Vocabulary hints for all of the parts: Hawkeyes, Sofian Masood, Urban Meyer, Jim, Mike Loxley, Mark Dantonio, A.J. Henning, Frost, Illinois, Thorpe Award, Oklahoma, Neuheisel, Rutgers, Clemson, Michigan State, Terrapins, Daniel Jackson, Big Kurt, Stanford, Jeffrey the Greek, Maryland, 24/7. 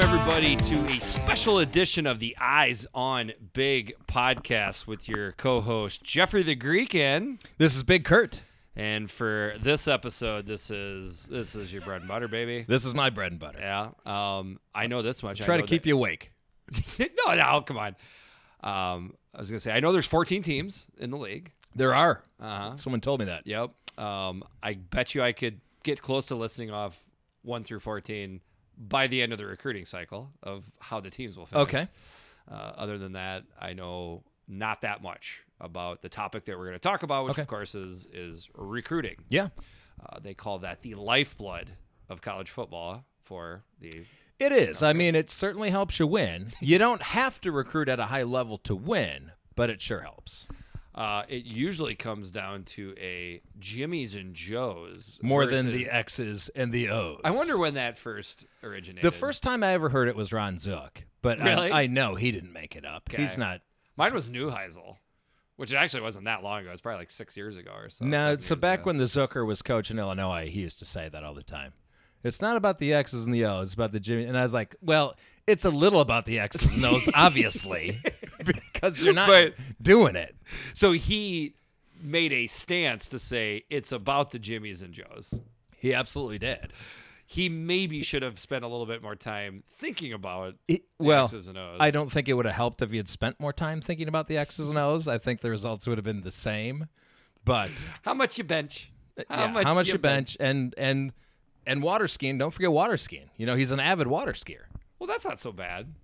Welcome, everybody, to a special edition of the Eyes on Big podcast with your co-host, Jeffrey the Greek, and... This is Big Kurt. And for this episode, this is your bread and butter, baby. This is my bread and butter. Yeah. I know this much. Try to keep you awake. No, come on. I was going to say, I know there's 14 teams in the league. There are. Uh-huh. Someone told me that. Yep. I bet you I could get close to listing off 1 through 14 by the end of the recruiting cycle of how the teams will finish. Okay. Other than that, I know not that much about the topic that we're going to talk about, which, of course, is recruiting. Yeah. They call that the lifeblood of college football for the... It is. I mean, it certainly helps you win. You don't have to recruit at a high level to win, but it sure helps. It usually comes down to a Jimmy's and Joe's. More than the X's and the O's. I wonder when that first originated. The first time I ever heard it was Ron Zook, but really? I know he didn't make it up. Okay. He's not. Mine was Neuheisel, which actually wasn't that long ago. It's probably like 6 years ago or so. No, so back when the Zooker was coach in Illinois, he used to say that all the time. It's not about the X's and the O's, it's about the Jimmy. And I was like, well, it's a little about the X's and O's, obviously, because you're not doing it. So he made a stance to say it's about the Jimmys and Joes. He absolutely did. He maybe should have spent a little bit more time thinking about the X's and O's. I don't think it would have helped if he had spent more time thinking about the X's and O's. I think the results would have been the same. But how much you bench? How much you bench? And water skiing. Don't forget water skiing. You know, he's an avid water skier. Well, that's not so bad.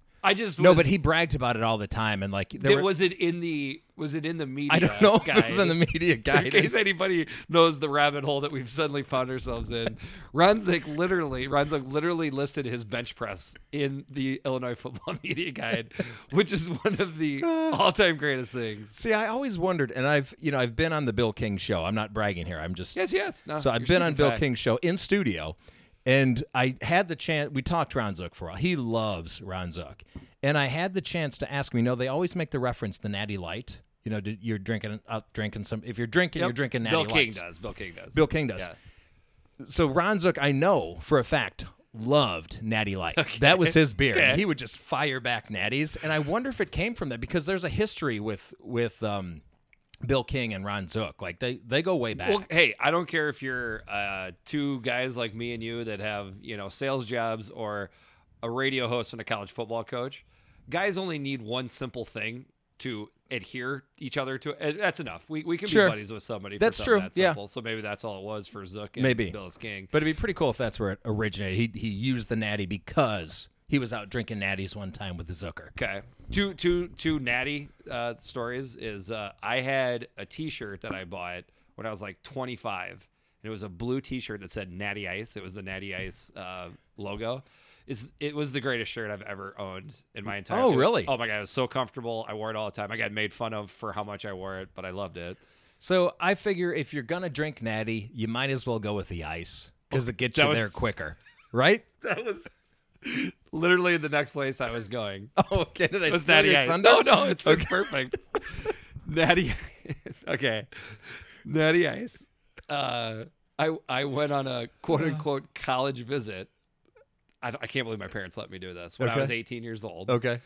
No, but he bragged about it all the time, and like, was it in the media? I don't know if it was in the media guide. In case anybody knows the rabbit hole that we've suddenly found ourselves in, Ron Zook literally listed his bench press in the Illinois football media guide, which is one of the all-time greatest things. See, I always wondered, and I've been on the Bill King show. I'm not bragging here. I'm just yes. No, so I've been on Bill King's show in studio. And I had the chance, we talked Ron Zook for a while. He loves Ron Zook. And I had the chance to ask him, they always make the reference to Natty Light. You know, you're drinking some, if you're drinking, you're drinking Natty Light. Bill King does. Yeah. So Ron Zook, I know for a fact, loved Natty Light. Okay. That was his beer. Yeah. He would just fire back natties. And I wonder if it came from that, because there's a history with Bill King and Ron Zook, like they go way back. Well, hey, I don't care if you're two guys like me and you that have sales jobs or a radio host and a college football coach. Guys only need one simple thing to adhere each other to. That's enough. We can be buddies with somebody. That's true. That simple. Yeah. So maybe that's all it was for Zook and Bill King. But it'd be pretty cool if that's where it originated. He used the natty because he was out drinking natties one time with the Zooker. Okay. Two natty stories is I had a T-shirt that I bought when I was like 25, and it was a blue T-shirt that said Natty Ice. It was the Natty Ice logo. It was the greatest shirt I've ever owned in my entire life. Oh, really? Oh, my God. It was so comfortable. I wore it all the time. I got made fun of for how much I wore it, but I loved it. So I figure if you're going to drink natty, you might as well go with the ice because it gets there quicker, right? That was... Literally the next place I was going. Oh, okay. Did I was Natty Ice? Thunder? No, it's perfect. Natty, okay. Natty Ice. I went on a quote unquote college visit. I can't believe my parents let me do this when I was 18 years old. Okay.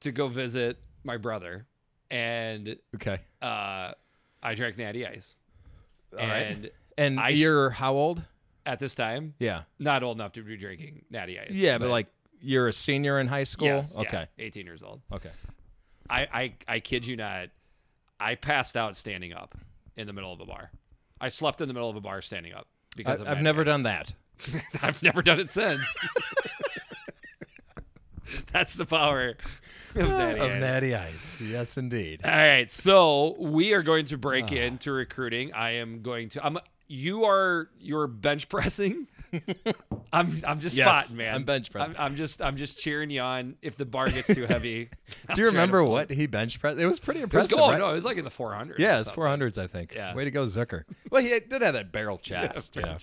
To go visit my brother, and I drank Natty Ice. And you're how old? At this time? Yeah. Not old enough to be drinking Natty Ice. Yeah, but like you're a senior in high school? Yes, okay. Yeah, 18 years old. Okay. I kid you not, I passed out standing up in the middle of a bar. I slept in the middle of a bar standing up because of I've never done that. I've never done it since. That's the power of Natty Ice. Yes, indeed. All right. So we are going to break into recruiting. You're bench pressing. I'm just spotting, man. I'm bench pressing. I'm just cheering you on. If the bar gets too heavy, do you remember what he bench pressed? It was pretty impressive. Right? No, it was like in the 400s. Yeah, it's 400s, I think. Yeah. Way to go, Zucker. Well, he did have that barrel chest. Yeah.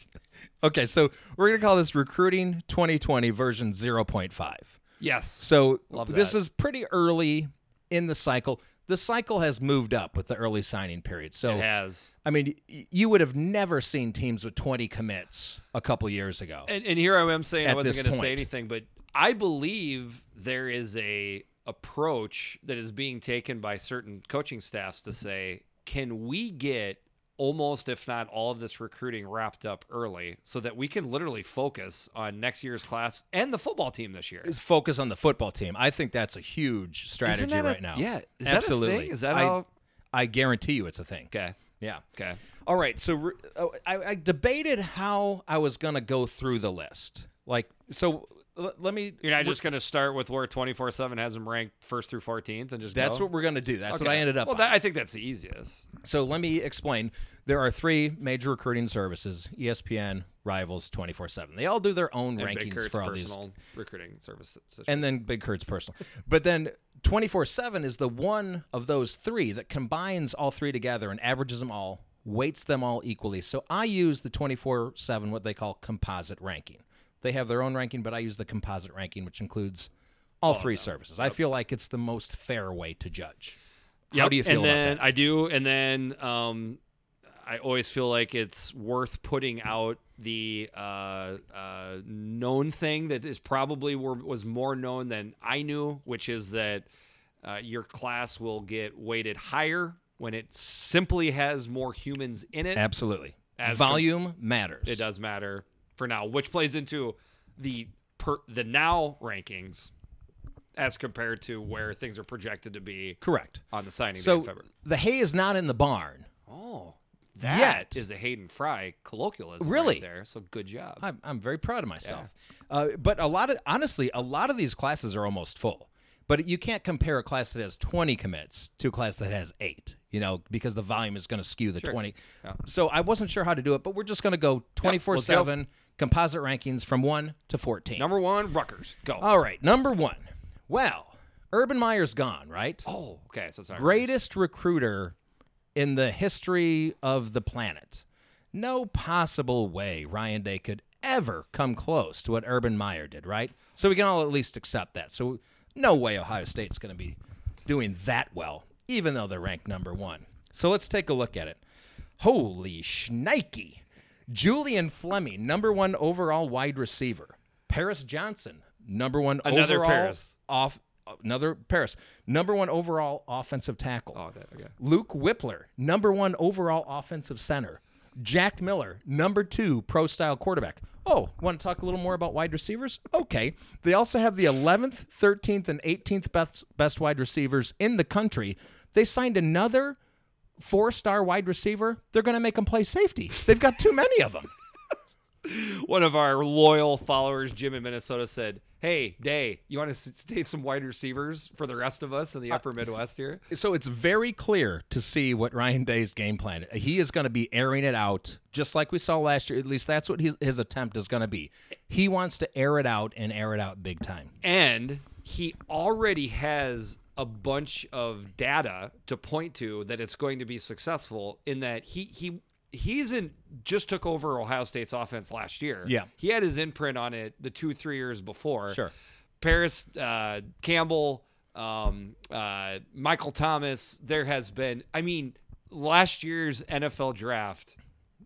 Okay, so we're gonna call this recruiting 2020 version 0.5. Yes. So this is pretty early in the cycle. The cycle has moved up with the early signing period. So it has. I mean, you would have never seen teams with 20 commits a couple years ago. And here I am saying I wasn't going to say anything, but I believe there is a approach that is being taken by certain coaching staffs to say, can we get almost, if not all of this recruiting wrapped up early so that we can literally focus on next year's class and the football team this year? Is focus on the football team. I think that's a huge strategy right now. Yeah. Is absolutely. That a thing? Is that how? I guarantee you it's a thing. Okay. Yeah. Okay. All right. So I debated how I was going to go through the list. Like, so let me. You're not just going to start with where 24/7 has them ranked first through 14th and just. That's go? What we're going to do. That's okay. What I ended up. Well, I think that's the easiest. So let me explain. There are three major recruiting services: ESPN, Rivals, 24/7. They all do their own and rankings Big Kurt's for all these recruiting services, and then Big Kurt's personal. But then 24/7 is the one of those three that combines all three together and averages them all, weights them all equally. So I use the 24/7, what they call composite ranking. They have their own ranking, but I use the composite ranking, which includes all three services. Yep. I feel like it's the most fair way to judge. Yep. How do you feel about that? I do, and then I always feel like it's worth putting out the known thing that is probably was more known than I knew, which is that your class will get weighted higher when it simply has more humans in it. Absolutely. Volume matters. It does matter. For now, which plays into the now rankings as compared to where things are projected to be. Correct. On the signing day in February. The hay is not in the barn. Oh, that is a Hayden Fry colloquialism. Really? Right there. So good job. I'm very proud of myself. Yeah. But honestly, a lot of these classes are almost full. But you can't compare a class that has 20 commits to a class that has 8, because the volume is going to skew the 20. Yeah. So I wasn't sure how to do it, but we're just going to go 24/7 composite rankings from 1 to 14. Number 1, Rutgers. Go. All right, number 1. Well, Urban Meyer's gone, right? Oh, okay. So sorry. Greatest recruiter in the history of the planet. No possible way Ryan Day could ever come close to what Urban Meyer did, right? So we can all at least accept that. So no way Ohio State's going to be doing that well, even though they're ranked number 1. So let's take a look at it. Holy shnikey. Julian Fleming, number 1 overall wide receiver. Paris Johnson, number 1 number 1 overall offensive tackle. Oh, that, okay. Luke Whipler, number 1 overall offensive center. Jack Miller, number 2 pro-style quarterback. Oh, want to talk a little more about wide receivers? Okay. They also have the 11th, 13th, and 18th best wide receivers in the country. They signed another 4-star wide receiver. They're going to make him play safety. They've got too many of them. One of our loyal followers, Jim in Minnesota, said, hey, Day, you want to save some wide receivers for the rest of us in the upper Midwest here? So it's very clear to see what Ryan Day's game plan. He is going to be airing it out just like we saw last year. At least that's what his attempt is going to be. He wants to air it out big time. And he already has a bunch of data to point to that it's going to be successful in that he just took over Ohio State's offense last year. Yeah. He had his imprint on it the 2-3 years before. Sure. Paris, Campbell, Michael Thomas, there has been, last year's NFL draft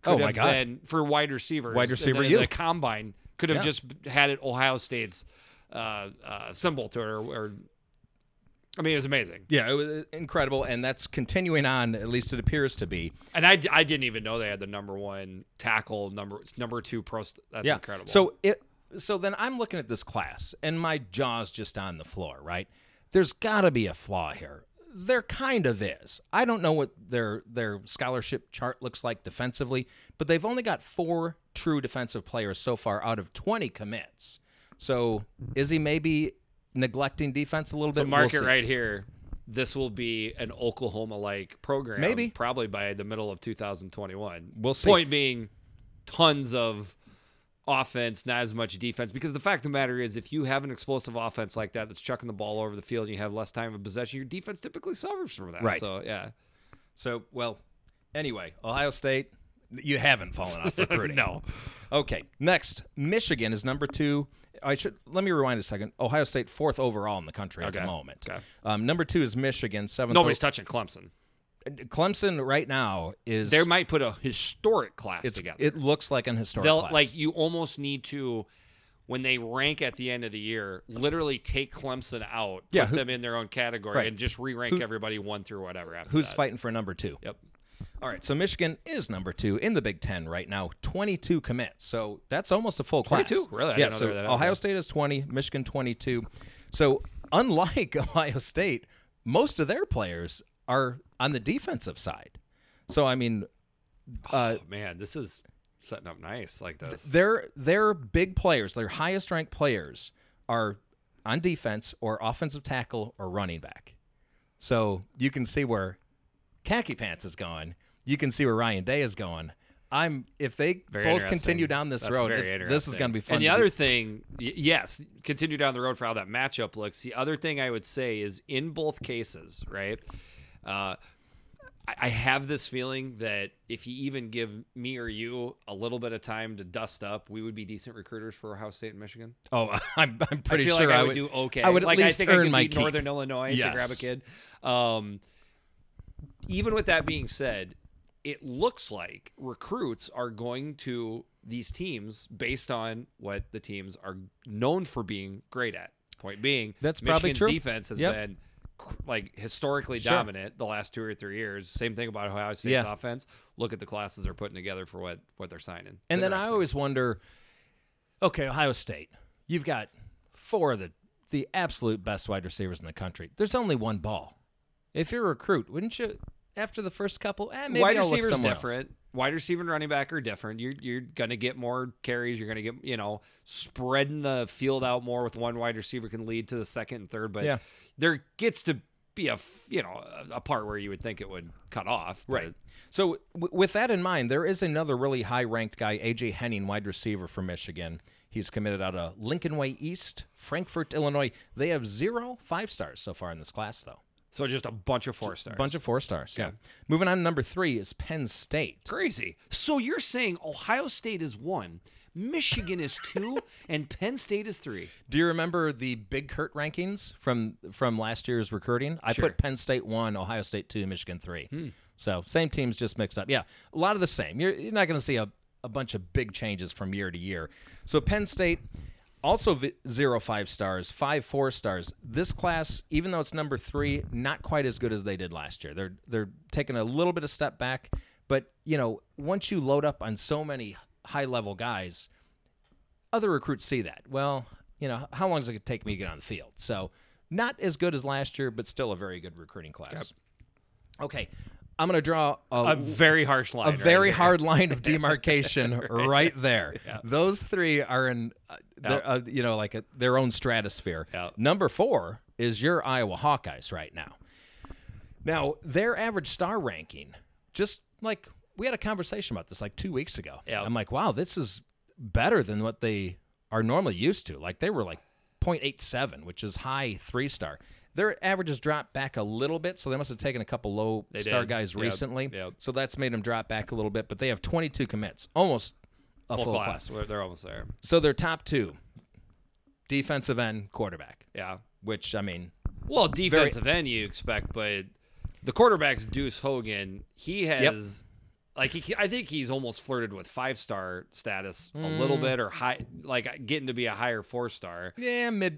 could have been for wide receivers. Wide receiver the combine could have just had it Ohio State's symbol to it it was amazing. Yeah, it was incredible, and that's continuing on, at least it appears to be. And I didn't even know they had the number 1 tackle, number 2 pro. That's incredible. So then I'm looking at this class, and my jaw's just on the floor, right? There's got to be a flaw here. There kind of is. I don't know what their scholarship chart looks like defensively, but they've only got 4 true defensive players so far out of 20 commits. So is he maybe neglecting defense a little bit? So mark it right here. This will be an Oklahoma-like program. Maybe. Probably by the middle of 2021. We'll see. Point being, tons of offense, not as much defense. Because the fact of the matter is, if you have an explosive offense like that that's chucking the ball over the field and you have less time of possession, your defense typically suffers from that. Right. So, yeah. So, well, anyway, Ohio State, you haven't fallen off recruiting. No. Okay. Next, Michigan is number 2. Let me rewind a second. Ohio State 4th overall in the country at the moment. Okay. Number 2 is Michigan. 7th. Nobody's touching Clemson. Clemson right now is. They might put a historic class together. It looks like an historic class. Like you almost need to when they rank at the end of the year, literally take Clemson out, put them in their own category, and just re-rank everybody one through whatever after that. Who's fighting for number two? Yep. All right, so Michigan is number two in the Big Ten right now, 22 commits. So that's almost a full class. 22? Really? Yeah, so Ohio State is 20, Michigan 22. So unlike Ohio State, most of their players are on the defensive side. So, I mean... man, this is setting up nice like this. Their big players, their highest-ranked players, are on defense or offensive tackle or running back. So you can see where Khaki Pants is gone. You can see where Ryan Day is going. If they both continue down this road, this is going to be fun. And the other thing, yes, continue down the road for how that matchup looks. The other thing I would say is in both cases, right, I have this feeling that if you even give me or you a little bit of time to dust up, we would be decent recruiters for Ohio State and Michigan. Oh, I'm pretty sure I would do okay. I would at least earn my keep. Northern Illinois to grab a kid. Even with that being said, it looks like recruits are going to these teams based on what the teams are known for being great at. Point being, that's Michigan's probably true. Defense has been like historically dominant the last 2 or 3 years. Same thing about Ohio State's offense. Look at the classes they're putting together for what they're signing. And then I always wonder, okay, Ohio State, you've got four of the absolute best wide receivers in the country. There's only one ball. If you're a recruit, wouldn't you, after the first couple, maybe wide receiver's different. Else. Wide receiver and running back are different. You're going to get more carries. You're going to get, spreading the field out more with one wide receiver can lead to the second and third. But there gets to be a part where you would think it would cut off. Right. So with that in mind, there is another really high-ranked guy, A.J. Henning, wide receiver from Michigan. He's committed out of Lincolnway East, Frankfurt, Illinois. They have 0 5-stars so far in this class, though. So just a bunch of 4-stars. Yeah. Moving on to number 3 is Penn State. Crazy. So you're saying Ohio State is 1, Michigan is 2, and Penn State is 3. Do you remember the Big Kurt rankings from last year's recruiting? I put Penn State 1, Ohio State 2, Michigan 3. So same teams, just mixed up. Yeah, a lot of the same. You're not going to see a bunch of big changes from year to year. So Penn State... Also 0 5-stars, 5 4-stars. This class, even though it's number 3, not quite as good as they did last year. They're taking a little bit of step back, but once you load up on so many high level guys, other recruits see that. Well, how long is it going to take me to get on the field? So not as good as last year, but still a very good recruiting class. Yep. Okay. I'm going to draw a very harsh line. Hard line of demarcation right there. Yeah. Those three are in, their own stratosphere. Yeah. Number 4 is your Iowa Hawkeyes right now. Now, their average star ranking, just like we had a conversation about this like 2 weeks ago. Yeah. I'm like, wow, this is better than what they are normally used to. Like they were like 0.87, which is high 3-star. Their averages dropped back a little bit, so they must have taken a couple low-star guys recently. Yep. So that's made them drop back a little bit, but they have 22 commits, almost a full class. They're almost there. So their top 2, defensive end, quarterback. Yeah. Which, I mean... Well, defensive end you expect, but the quarterback's Deuce Hogan. He has... Yep. I think he's almost flirted with 5-star status a little bit, or high, like getting to be a higher 4-star. Yeah, mid.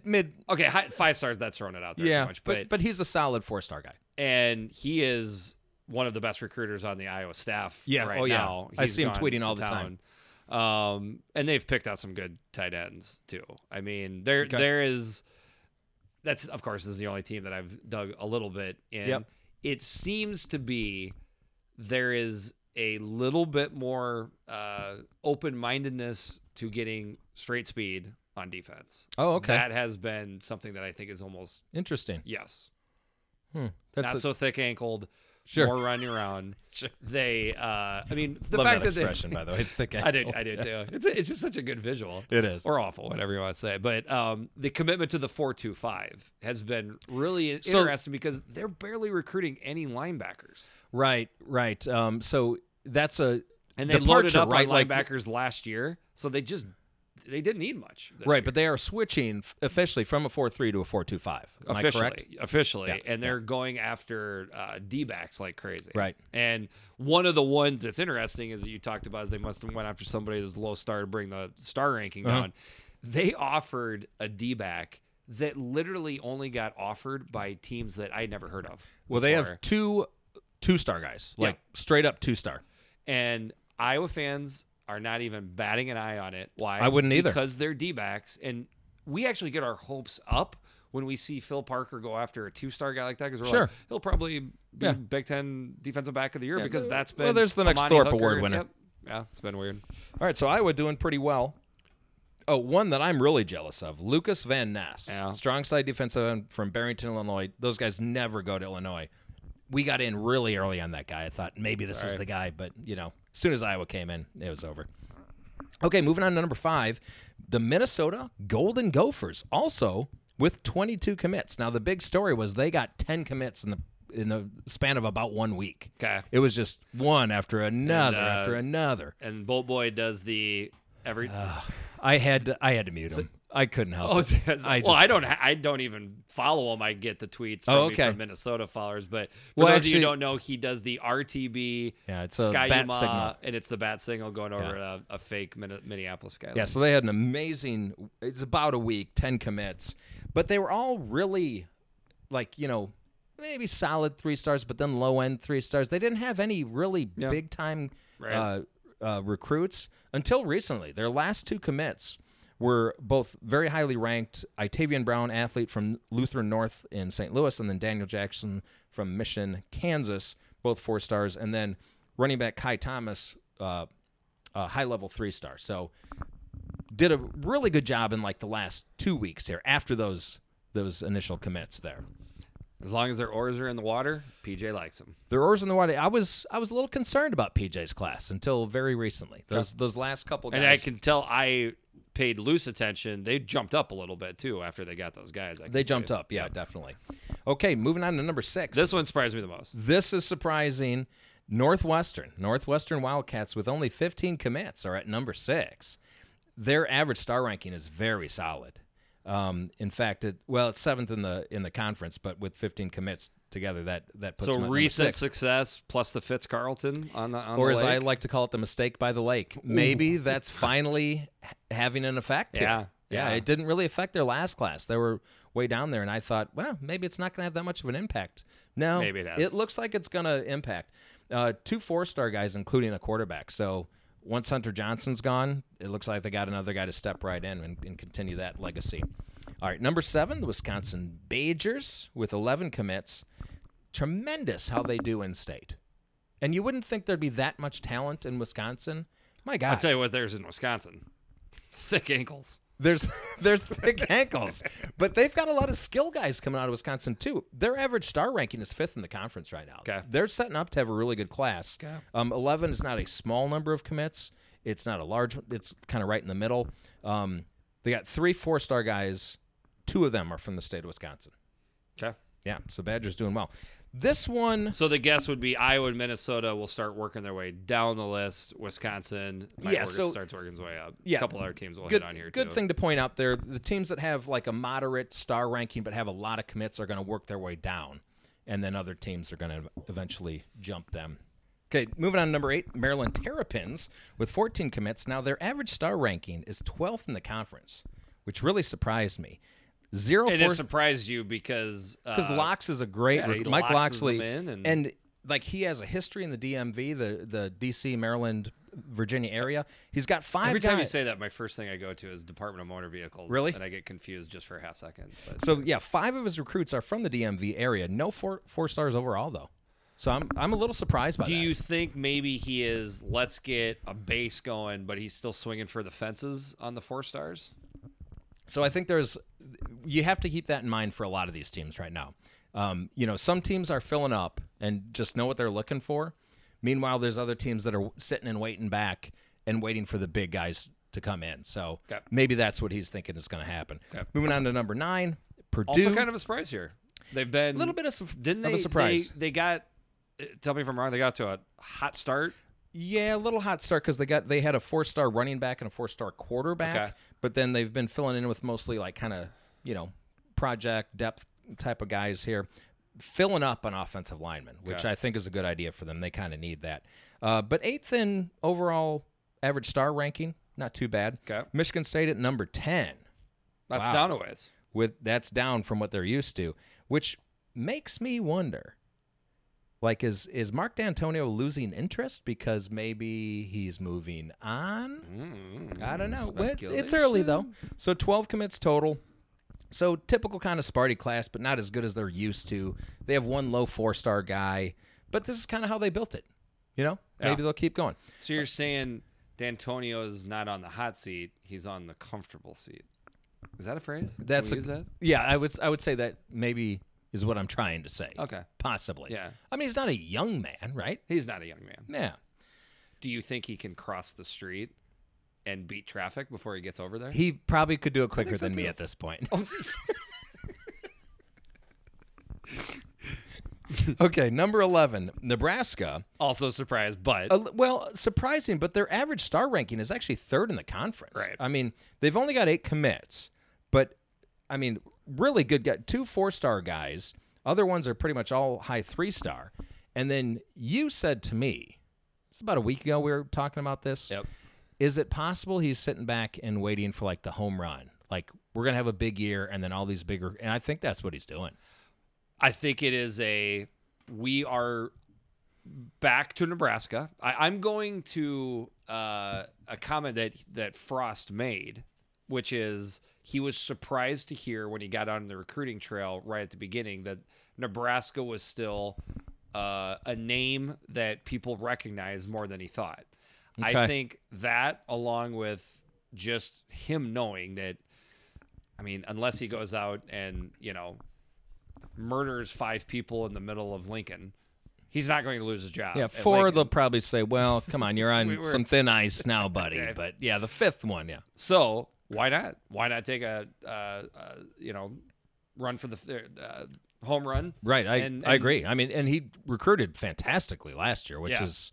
Okay, 5 stars. That's throwing it out there too much, but he's a solid 4-star guy, and he is one of the best recruiters on the Iowa staff. Yeah, now. I see him tweeting all the time. And they've picked out some good tight ends too. I mean, there is. That's of course is the only team that I've dug a little bit in. Yep. It seems to be there is a little bit more open-mindedness to getting straight speed on defense. Oh, okay. That has been something that I think is almost... Interesting. Yes. That's not so thick-ankled, more running around. They, the love fact that expression, by the way, thick-ankled. I did, too. It's just such a good visual. It is. Or awful, whatever you want to say. But the commitment to the 4-2-5 has been really interesting because they're barely recruiting any linebackers. Right. So... That's a and they loaded up right linebackers last year, so they didn't need much. Right, but they are switching officially from a 4-3 to a 4-2-5. Officially, and they're going after D-backs like crazy. Right, and one of the ones that's interesting is that you talked about is they must have went after somebody that's low star to bring the star ranking down. they offered a D-back that literally only got offered by teams that I never heard of. Well, they have two-star guys, like straight up two-star. And Iowa fans are not even batting an eye on it. Why? I wouldn't either. Because they're D-backs. And we actually get our hopes up when we see Phil Parker go after a two-star guy like that, because we're like, he'll probably be Big Ten Defensive Back of the Year because that's been... Well, there's the next Thorpe Award winner. Yep. Yeah, it's been weird. All right, so Iowa doing pretty well. Oh, one that I'm really jealous of, Lucas Van Ness. Yeah. Strong side defensive end from Barrington, Illinois. Those guys never go to Illinois. We got in really early on that guy. I thought maybe this is the guy, but, you know, as soon as Iowa came in, it was over. Okay, moving on to number 5, the Minnesota Golden Gophers, also with 22 commits. Now, the big story was they got 10 commits in the span of about 1 week. Okay. It was just one after another after another. And Bolt Boy does the... I had to mute him. I couldn't help it. I don't even follow him. I get the tweets from Minnesota followers, but for those of you who don't know, he does the RTB. Yeah, it's a bat signal, and it's the bat signal going over a fake Minneapolis sky. Yeah, so they had an amazing. It's about a week, 10 commits, but they were all really, like, you know, maybe solid 3 stars, but then low end 3 stars. They didn't have any really big time. Right. Recruits until recently. Their last 2 commits were both very highly ranked, Itavian Brown, athlete from Lutheran North in St. Louis, and then Daniel Jackson from Mission, Kansas, both 4 stars, and then running back Kai Thomas, high-level 3 star. So did a really good job in like the last 2 weeks here after those initial commits there. As long as their oars are in the water, PJ likes them. Their oars in the water. I was a little concerned about PJ's class until very recently. Those last couple guys. And I can tell I paid loose attention. They jumped up a little bit, too, after they got those guys. They jumped up. Yeah, definitely. Okay, moving on to number 6. This one surprised me the most. This is surprising. Northwestern Wildcats with only 15 commits are at number 6. Their average star ranking is very solid. In fact, it's 7th in the conference, but with 15 commits together, that puts them at recent 6. Success plus the Fitz-Carlton on the lake. As I like to call it, the mistake by the lake. Maybe that's finally having an effect here. Yeah, it didn't really affect their last class. They were way down there, and I thought, well, maybe it's not going to have that much of an impact. No, maybe it looks like it's going to impact. 2 4-star guys, including a quarterback. So once Hunter Johnson's gone, it looks like they got another guy to step right in and continue that legacy. All right, number 7, the Wisconsin Badgers with 11 commits. Tremendous how they do in-state. And you wouldn't think there'd be that much talent in Wisconsin. My God. I'll tell you what there's in Wisconsin. Thick ankles. There's thick ankles. But they've got a lot of skill guys coming out of Wisconsin, too. Their average star ranking is 5th in the conference right now. Okay. They're setting up to have a really good class. Okay. 11 is not a small number of commits. It's not a large one. It's kind of right in the middle. They got 3 4-star guys. 2 of them are from the state of Wisconsin. Okay. Yeah, so Badgers doing well. This one... So the guess would be Iowa and Minnesota will start working their way down the list. Wisconsin starts working its way up. Yeah, a couple other teams will hit on here, too. Good thing to point out there. The teams that have like a moderate star ranking but have a lot of commits are going to work their way down, and then other teams are going to eventually jump them. Okay, moving on to number 8, Maryland Terrapins with 14 commits. Now, their average star ranking is 12th in the conference, which really surprised me. It surprised you because Locks is a great Mike Loxley, and like he has a history in the DMV, the DC, Maryland, Virginia area. He's got 5 Every guys. Time you say that, my first thing I go to is Department of Motor Vehicles. Really? And I get confused just for a half second. But. So yeah, 5 of his recruits are from the DMV area. No 4 stars overall though. So I'm a little surprised by that. Do you think maybe he is? Let's get a base going, but he's still swinging for the fences on the 4 stars. So I think you have to keep that in mind for a lot of these teams right now. You know, some teams are filling up and just know what they're looking for. Meanwhile, there's other teams that are sitting and waiting back and waiting for the big guys to come in. So maybe that's what he's thinking is going to happen. Okay. Moving on to number 9, Purdue. Also kind of a surprise here. They've been a little bit of a surprise. They got, tell me if I'm wrong, they got to a hot start. Yeah, a little hot start because they had a 4-star running back and a 4-star quarterback, but then they've been filling in with mostly like kind of, you know, project depth type of guys here, filling up an offensive lineman, which I think is a good idea for them. They kind of need that. But 8th in overall average star ranking, Not too bad. Okay. Michigan State at number 10. That's down a ways. That's down from what they're used to, which makes me wonder, like, is Mark Dantonio losing interest because maybe he's moving on? I don't know. It's early, though. So 12 commits total. So typical kind of Sparty class, but not as good as they're used to. They have one low four-star guy, but this is kind of how they built it. You know, maybe they'll keep going. So you're saying Dantonio is not on the hot seat. He's on the comfortable seat. Is that a phrase? That's use that? Yeah, I would say that maybe is what I'm trying to say. Okay. Possibly. Yeah. I mean, he's not a young man, right? He's not a young man. Yeah. Do you think he can cross the street and beat traffic before he gets over there? He probably could do it quicker than me at this point. Oh. Okay, number 11, Nebraska. Also surprised, but... surprising, but their average star ranking is actually third in the conference. Right. I mean, they've only got 8 commits, but, I mean, really good guy. 2 four-star guys. Other ones are pretty much all high three-star. And then you said to me, it's about a week ago we were talking about this. Yep. Is it possible he's sitting back and waiting for, like, the home run? Like, we're going to have a big year and then all these bigger... And I think that's what he's doing. I think it is we are back to Nebraska. I'm going to a comment that Frost made, which is he was surprised to hear when he got on the recruiting trail right at the beginning that Nebraska was still a name that people recognize more than he thought. Okay. I think that, along with just him knowing that, I mean, unless he goes out and, you know, murders 5 people in the middle of Lincoln, he's not going to lose his job. Yeah, 4 they'll probably say, well, come on, you're on some thin ice now, buddy. Okay. But yeah, the 5th one, yeah. So why not? Why not take a run for the home run? Right. I agree. I mean, and he recruited fantastically last year, which is.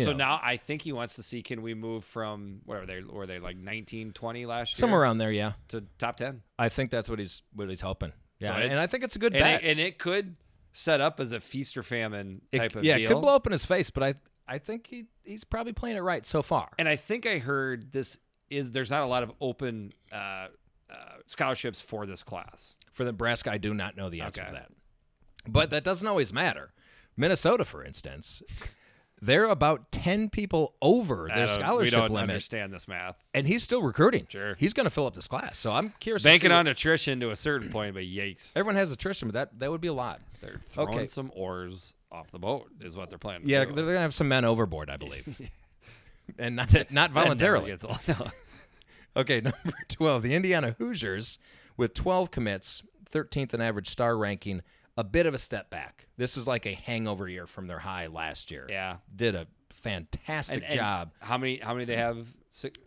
So now I think he wants to see, can we move from whatever were they like 19, 20 last year? Somewhere around there, yeah. To top 10. I think that's what he's helping. Yeah, so and I think it's a good bet. And it could set up as a feast or famine type of deal. Yeah, it could blow up in his face, but I think he's probably playing it right so far. And I think I heard there's not a lot of open scholarships for this class. For Nebraska, I do not know the answer to that. But that doesn't always matter. Minnesota, for instance, they're about 10 people over their scholarship limit. We don't understand this math. And he's still recruiting. Sure. He's going to fill up this class. So I'm curious. Banking on attrition to a certain point, but yikes. Everyone has attrition, but that would be a lot. They're throwing some oars off the boat is what they're planning. Yeah, they're going to have some men overboard, I believe. And not voluntarily. Okay, number 12, the Indiana Hoosiers with 12 commits, 13th in average star ranking. A bit of a step back. This is like a hangover year from their high last year. Yeah. Did a fantastic job. How many they have?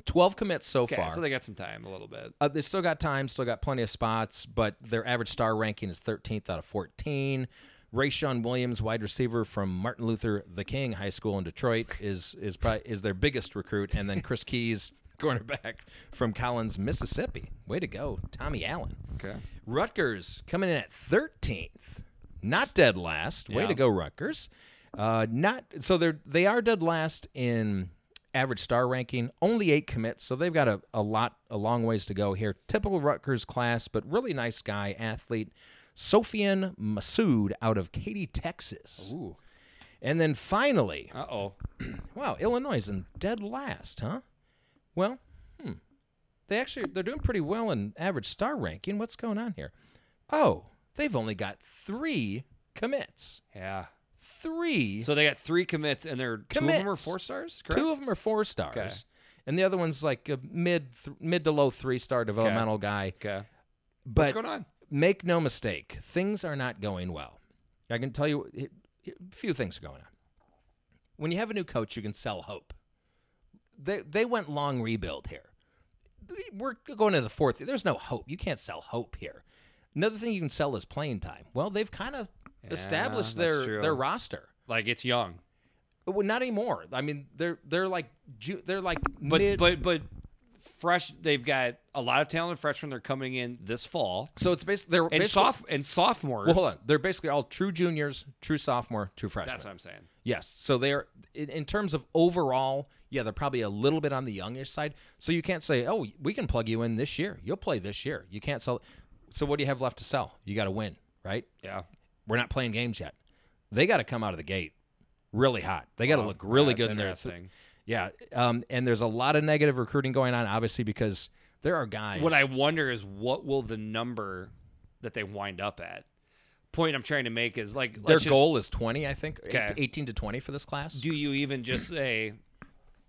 12 commits so far. So they got some time, a little bit. They still got time, still got plenty of spots, but their average star ranking is 13th out of 14. Rayshawn Williams, wide receiver from Martin Luther the King High School in Detroit, is probably their biggest recruit. And then Chris Keys, cornerback from Collins, Mississippi. Way to go, Tommy Allen. Okay. Rutgers coming in at 13th. Not dead last. Way to go, Rutgers. They are dead last in average star ranking. Only 8 commits, so they've got a long ways to go here. Typical Rutgers class, but really nice guy, athlete. Sofian Masood out of Katy, Texas. Ooh. And then finally. Uh-oh. Wow, Illinois is in dead last, huh? Well, they're doing pretty well in average star ranking. What's going on here? Oh, they've only got 3 commits. Yeah. 3. So they got 3 commits, and they're commits. 2 of them are 4 stars, correct? 2 of them are 4 stars. Okay. And the other one's like a mid to low 3-star developmental guy. Okay. But what's going on? Make no mistake, things are not going well. I can tell you a few things are going on. When you have a new coach, you can sell hope. They went long rebuild here. We're going into the 4th. There's no hope. You can't sell hope here. Another thing you can sell is playing time. Well, they've kind of established their roster. Like, it's young. Well, not anymore. I mean, they're like mid. But fresh. They've got a lot of talented freshmen. They're coming in this fall. So it's basically they're sophomores. Well, hold on. They're basically all true juniors, true sophomore, true freshmen. That's what I'm saying. Yes. So they are in terms of overall. Yeah, they're probably a little bit on the youngish side. So you can't say, oh, we can plug you in this year. You'll play this year. You can't sell. So what do you have left to sell? You got to win, right? Yeah. We're not playing games yet. They got to come out of the gate really hot. They got to look really good in their thing. Yeah, and there's a lot of negative recruiting going on, obviously, because there are guys. What I wonder is what will the number that they wind up at. Point I'm trying to make is like their goal is 20, I think, okay. 18 to 20 for this class. Do you even just say,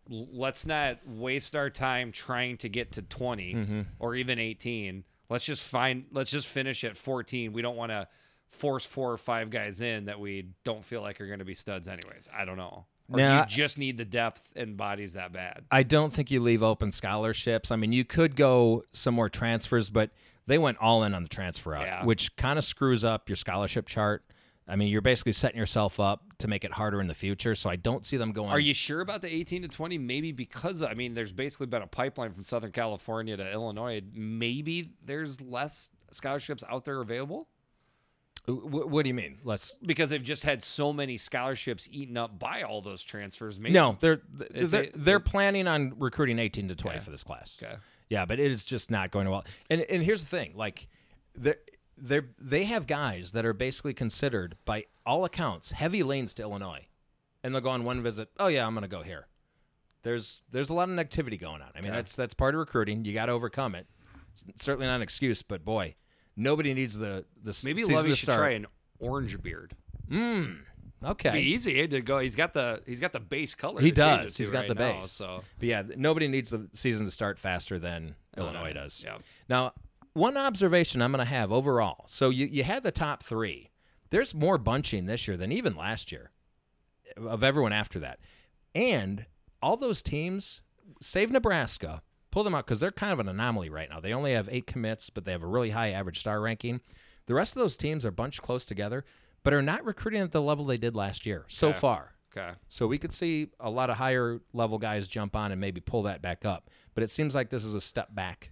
let's not waste our time trying to get to 20 or even 18? Let's just finish at 14. We don't want to force 4 or 5 guys in that we don't feel like are going to be studs anyways. I don't know. Or now, you just need the depth and bodies that bad. I don't think you leave open scholarships. I mean, you could go some more transfers, but they went all in on the transfer out, which kind of screws up your scholarship chart. I mean, you're basically setting yourself up to make it harder in the future, so I don't see them going. Are you sure about the 18 to 20? Maybe because, I mean, there's basically been a pipeline from Southern California to Illinois. Maybe there's less scholarships out there available? What do you mean? Because they've just had so many scholarships eaten up by all those transfers. Maybe. No, they're planning on recruiting 18 to 20 for this class. Okay. Yeah, but it is just not going well. And here's the thing: like, they have guys that are basically considered by all accounts heavy lanes to Illinois, and they'll go on one visit. Oh yeah, I'm going to go here. There's a lot of negativity going on. I mean, that's part of recruiting. You got to overcome it. It's certainly not an excuse, but boy. Nobody needs the maybe Lovie should try an orange beard. Okay. It'd be easy to go. He's got the base color. He does. He's got the base. So, but yeah, nobody needs the season to start faster than Illinois does. Yeah. Now, one observation I'm going to have overall. So you had the top 3. There's more bunching this year than even last year of everyone after that, and all those teams, save Nebraska. Pull them out because they're kind of an anomaly right now. They only have 8 commits, but they have a really high average star ranking. The rest of those teams are bunched close together, but are not recruiting at the level they did last year so far. Okay. So we could see a lot of higher level guys jump on and maybe pull that back up. But it seems like this is a step back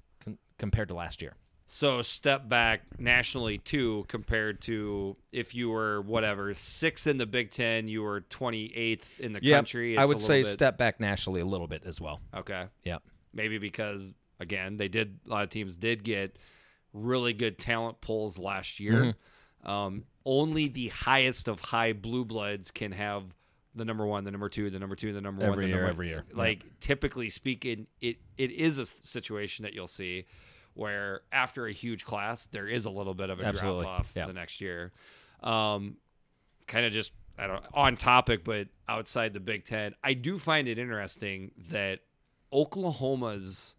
compared to last year. So step back nationally too, compared to if you were 6th in the Big Ten, you were 28th in the country. I would say step back nationally a little bit as well. Okay. Yep. Maybe because, again, a lot of teams did get really good talent pulls last year. Only the highest of high blue bloods can have the number 1, the number 2, the number 2, the number 1. Every year. Like, typically speaking, it is a situation that you'll see where after a huge class, there is a little bit of a drop-off the next year. Kind of just, I don't know, on topic, but outside the Big Ten, I do find it interesting that Oklahoma's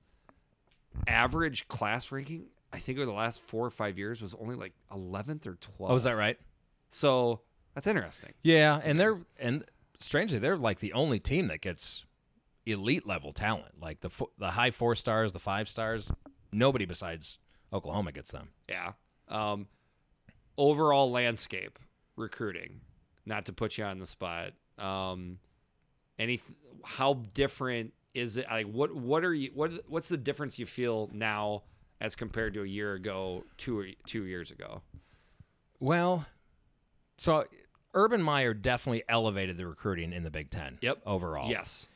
average class ranking, I think over the last 4 or 5 years, was only like 11th or 12th. Oh, is that right? So that's interesting. Yeah, and strangely, they're like the only team that gets elite level talent. Like the high 4 stars, the 5 stars, nobody besides Oklahoma gets them. Yeah. Overall landscape recruiting, not to put you on the spot. How different? Is it like what's the difference you feel now as compared to a year ago, two years ago? Well, so Urban Meyer definitely elevated the recruiting in the Big Ten. Yep. Overall. Yes.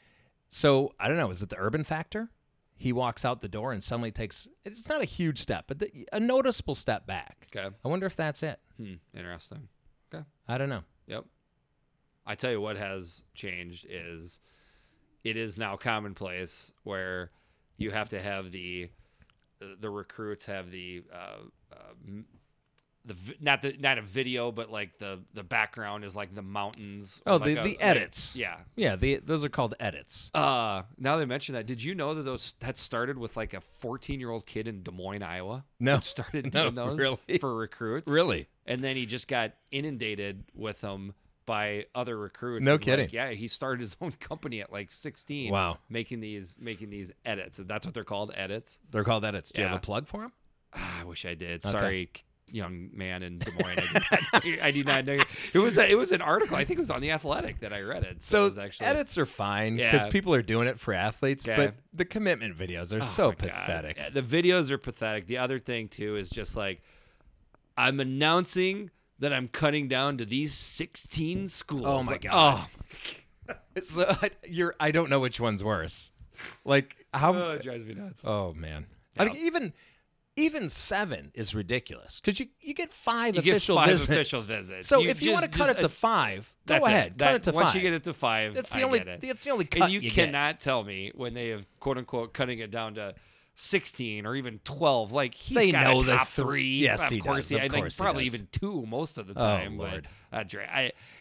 So I don't know. Is it the Urban factor? He walks out the door and suddenly takes. It's not a huge step, but a noticeable step back. Okay. I wonder if that's it. Interesting. Okay. I don't know. Yep. I tell you what has changed is. It is now commonplace where you have to have the recruits have not a video, but like the background is like the mountains. Oh, the edits. Like, yeah. Those are called edits. Now they mention that. Did you know that that started with like a 14-year-old kid in Des Moines, Iowa? No, started doing those really? For recruits. Really, and then he just got inundated with them. By other recruits. No kidding. Like, he started his own company at like 16. Wow. Making these edits. That's what they're called, edits. Do you have a plug for them? I wish I did. Okay. Sorry, young man in Des Moines. I do not know. It was an article. I think it was on The Athletic that I read it. So actually, edits are fine because people are doing it for athletes, but the commitment videos are so pathetic. Yeah, the videos are pathetic. The other thing, too, is just like, I'm announcing that I'm cutting down to these 16 schools. Oh, my God. Oh. So I don't know which one's worse. Like, how? Oh, it drives me nuts. Oh, man. Yep. I mean, even 7 is ridiculous because you get 5 official visits. So if you want to cut it to 5, go ahead. Cut it to 5. Once you get it to 5, it's the only cut. And you cannot tell me when they have quote unquote cutting it down to 16 or even 12. Like they know the top 3. Yes, of course he does. Probably even 2 most of the time. Oh, Lord.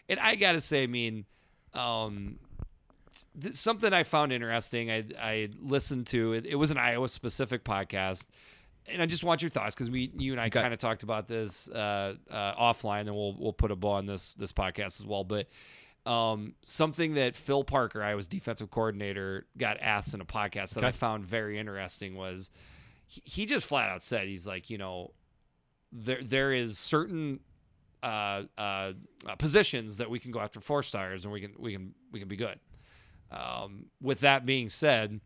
And I gotta say, I mean, something I found interesting. I listened to it. It was an Iowa specific podcast. And I just want your thoughts because you and I kind of talked about this offline, and we'll put a bow on this podcast as well. But something that Phil Parker, Iowa's defensive coordinator, got asked in a podcast that I found very interesting was he just flat out said, he's like, you know, there is certain positions that we can go after 4 stars and we can be good. With that being said,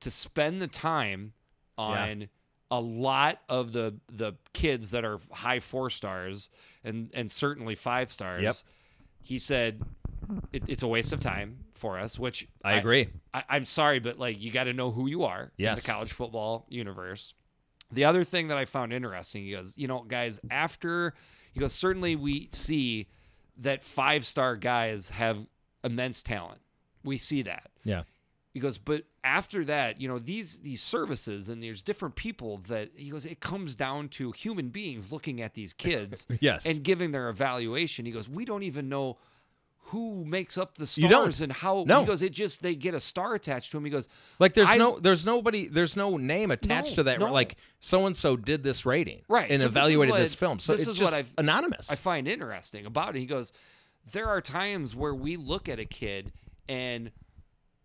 to spend the time on a lot of the kids that are high 4 stars and certainly 5 stars, he said it's a waste of time for us, which I agree. I'm sorry, but like you got to know who you are in the college football universe. The other thing that I found interesting, he goes, you know, guys, certainly we see that 5-star guys have immense talent. We see that. Yeah. He goes, but after that, you know, these services and there's different people that he goes, it comes down to human beings looking at these kids and giving their evaluation. He goes, we don't even know who makes up the stars and how. No. He goes, it just they get a star attached to him. He goes, like there's no name attached to that. No. Like so and so did this rating and so evaluated this film. So it's just anonymous. I find interesting about it. He goes, there are times where we look at a kid and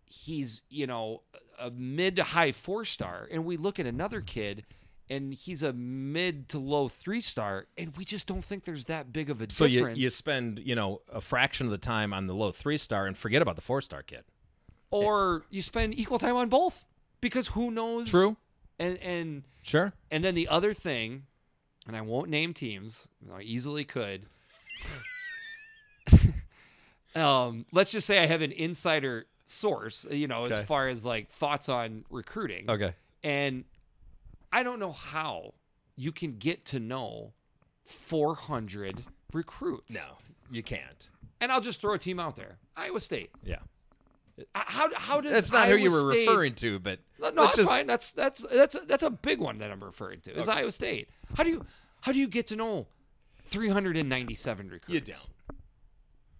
he's, you know, a mid to high 4-star, and we look at another kid and he's a mid to low 3-star, and we just don't think there's that big of a difference. So you spend, you know, a fraction of the time on the low 3-star and forget about the 4-star kid. Or you spend equal time on both because who knows? True. And sure. And then the other thing, and I won't name teams, I easily could. Let's just say I have an insider source, you know, as far as like thoughts on recruiting. Okay. And I don't know how you can get to know 400 recruits. No, you can't. And I'll just throw a team out there. Iowa State. Yeah. How does that's not Iowa who you were State... referring to, but no, that's fine. That's a big one that I'm referring to. Is Iowa State. How do you get to know 397 recruits? You don't.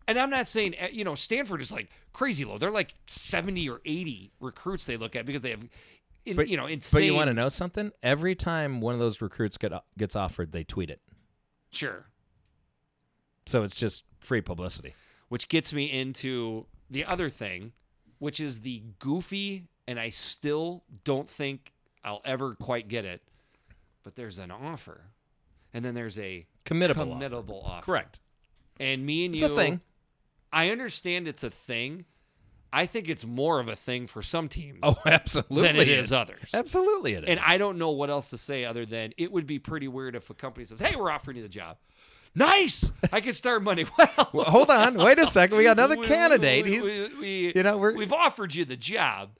And I'm not saying, you know, Stanford is like crazy low. They're like 70 or 80 recruits they look at because they have, you know, insane. But you want to know something? Every time one of those recruits gets offered, they tweet it. Sure. So it's just free publicity. Which gets me into the other thing, which is the goofy, and I still don't think I'll ever quite get it, but there's an offer. And then there's a committable offer. Correct. And me and you. It's a thing. I understand it's a thing. I think it's more of a thing for some teams than it is others. Absolutely it is. And I don't know what else to say other than it would be pretty weird if a company says, hey, we're offering you the job. Nice! I can start Monday. Well, hold on. Wait a second. We got another candidate. We've offered you the job.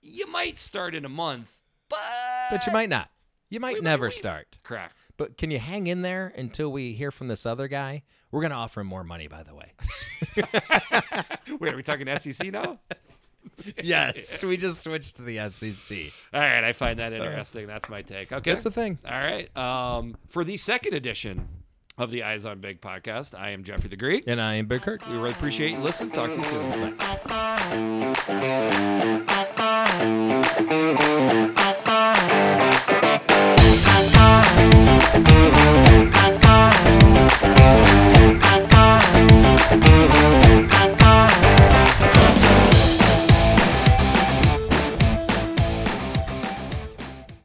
You might start in a month, but you might not. You might never start. Correct. But can you hang in there until we hear from this other guy? We're going to offer him more money, by the way. Wait, are we talking SEC now? Yes, we just switched to the SEC. All right, I find that interesting. That's my take. Okay. That's the thing. All right. For the second edition of the Eyes on Big podcast, I am Jeffrey the Greek. And I am Big Kurt. We really appreciate you listening. Talk to you soon. Bye.